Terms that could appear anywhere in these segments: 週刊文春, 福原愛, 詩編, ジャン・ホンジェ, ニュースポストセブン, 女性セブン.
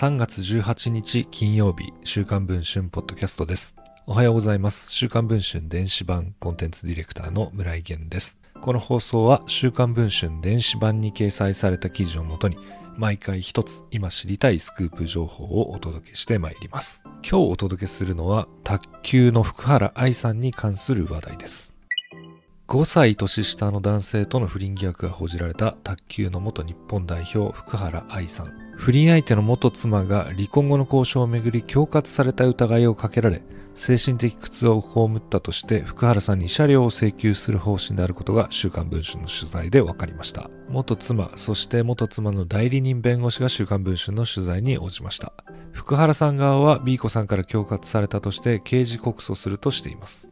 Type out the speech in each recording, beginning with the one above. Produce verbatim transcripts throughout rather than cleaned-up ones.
さんがつじゅうはちにち金曜日、週刊文春ポッドキャストです。おはようございます。週刊文春電子版コンテンツディレクターの村井源です。この放送は週刊文春電子版に掲載された記事をもとに、毎回一つ今知りたいスクープ情報をお届けしてまいります。今日お届けするのは卓球の福原愛さんに関する話題です。ごさい年下の男性との不倫疑惑が報じられた卓球の元日本代表福原愛さん。不倫相手の元妻が離婚後の交渉をめぐり恐喝された疑いをかけられ、精神的苦痛を被ったとして福原さんに慰謝料を請求する方針であることが週刊文春の取材で分かりました。元妻、そして元妻の代理人弁護士が週刊文春の取材に応じました。福原さん側は B 子さんから恐喝されたとして刑事告訴するとしています。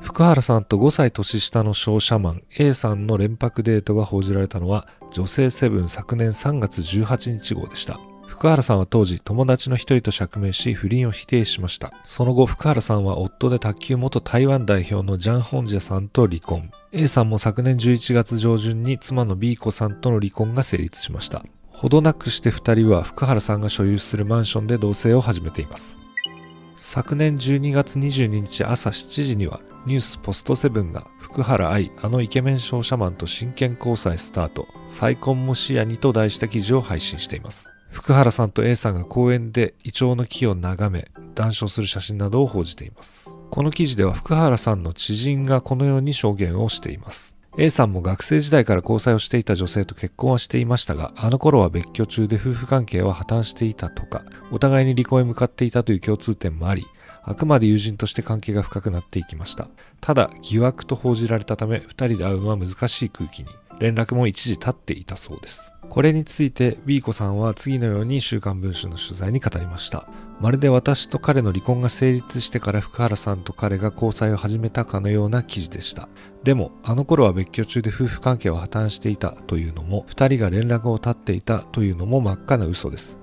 福原さんとごさい年下の商社マン A さんの連泊デートが報じられたのは女性セブン昨年さんがつじゅうはちにち号でした。福原さんは当時友達の一人と釈明し、不倫を否定しました。その後福原さんは夫で卓球元台湾代表のジャン・ホンジェさんと離婚。 A さんも昨年じゅういちがつじょうじゅんに妻の B 子さんとの離婚が成立しました。ほどなくしてふたりは福原さんが所有するマンションで同棲を始めています。昨年じゅうにがつにじゅうににち朝しちじにはニュースポストセブンが福原愛、あのイケメン商社マンと真剣交際スタート、再婚も視野にと題した記事を配信しています。福原さんと A さんが公園でイチョウの木を眺め談笑する写真などを報じています。この記事では福原さんの知人がこのように証言をしています。 A さんも学生時代から交際をしていた女性と結婚はしていましたが、あの頃は別居中で夫婦関係は破綻していたとか、お互いに離婚へ向かっていたという共通点もあり、あくまで友人として関係が深くなっていきました。ただ疑惑と報じられたためふたりで会うのは難しい空気に、連絡も一時絶っていたそうです。これについて B 子さんは次のように週刊文春の取材に語りました。まるで私と彼の離婚が成立してから福原さんと彼が交際を始めたかのような記事でした。でもあの頃は別居中で夫婦関係は破綻していたというのも、ふたりが連絡を絶っていたというのも真っ赤な嘘です。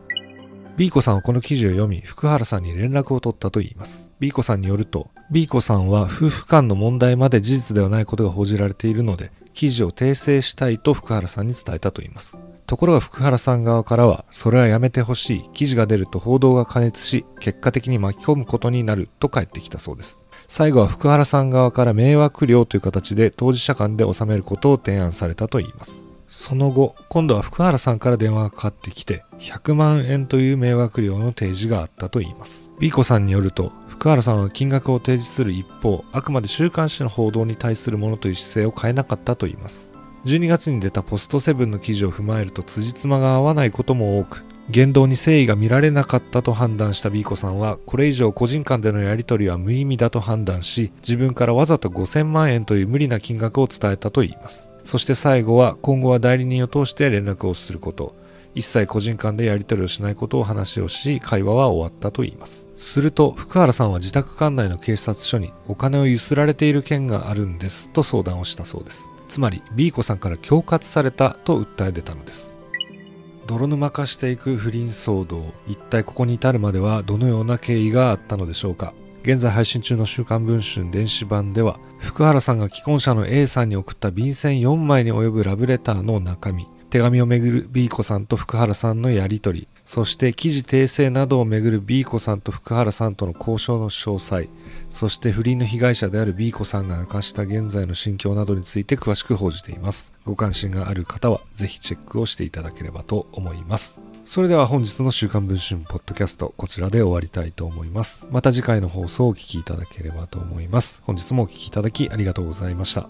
B 子さんはこの記事を読み、福原さんに連絡を取ったといいます。 B 子さんによると、 B 子さんは夫婦間の問題まで事実ではないことが報じられているので記事を訂正したいと福原さんに伝えたといいます。ところが福原さん側からは、それはやめてほしい、記事が出ると報道が過熱し結果的に巻き込むことになると返ってきたそうです。最後は福原さん側から迷惑料という形で当事者間で収めることを提案されたといいます。その後、今度は福原さんから電話がかかってきて、ひゃくまんえんという迷惑料の提示があったといいます。B 子さんによると、福原さんは金額を提示する一方、あくまで週刊誌の報道に対するものという姿勢を変えなかったといいます。じゅうにがつに出たポストセブンの記事を踏まえると、辻褄が合わないことも多く、言動に誠意が見られなかったと判断した B 子さんは、これ以上個人間でのやり取りは無意味だと判断し、自分からわざとごせんまんえんという無理な金額を伝えたといいます。そして最後は、今後は代理人を通して連絡をすること、一切個人間でやり取りをしないことを話をし、会話は終わったといいます。すると福原さんは自宅管内の警察署にお金をゆすられている件があるんですと相談をしたそうです。つまり B 子さんから恐喝されたと訴え出たのです。泥沼化していく不倫騒動、一体ここに至るまではどのような経緯があったのでしょうか。現在配信中の週刊文春電子版では、福原さんが既婚者の A さんに送った便箋よんまいに及ぶラブレターの中身、手紙をめぐる B 子さんと福原さんのやり取り、そして記事訂正などをめぐる B 子さんと福原さんとの交渉の詳細、そして不倫の被害者である B 子さんが明かした現在の心境などについて詳しく報じています。ご関心がある方はぜひチェックをしていただければと思います。それでは本日の週刊文春ポッドキャスト、こちらで終わりたいと思います。また次回の放送をお聞きいただければと思います。本日もお聞きいただきありがとうございました。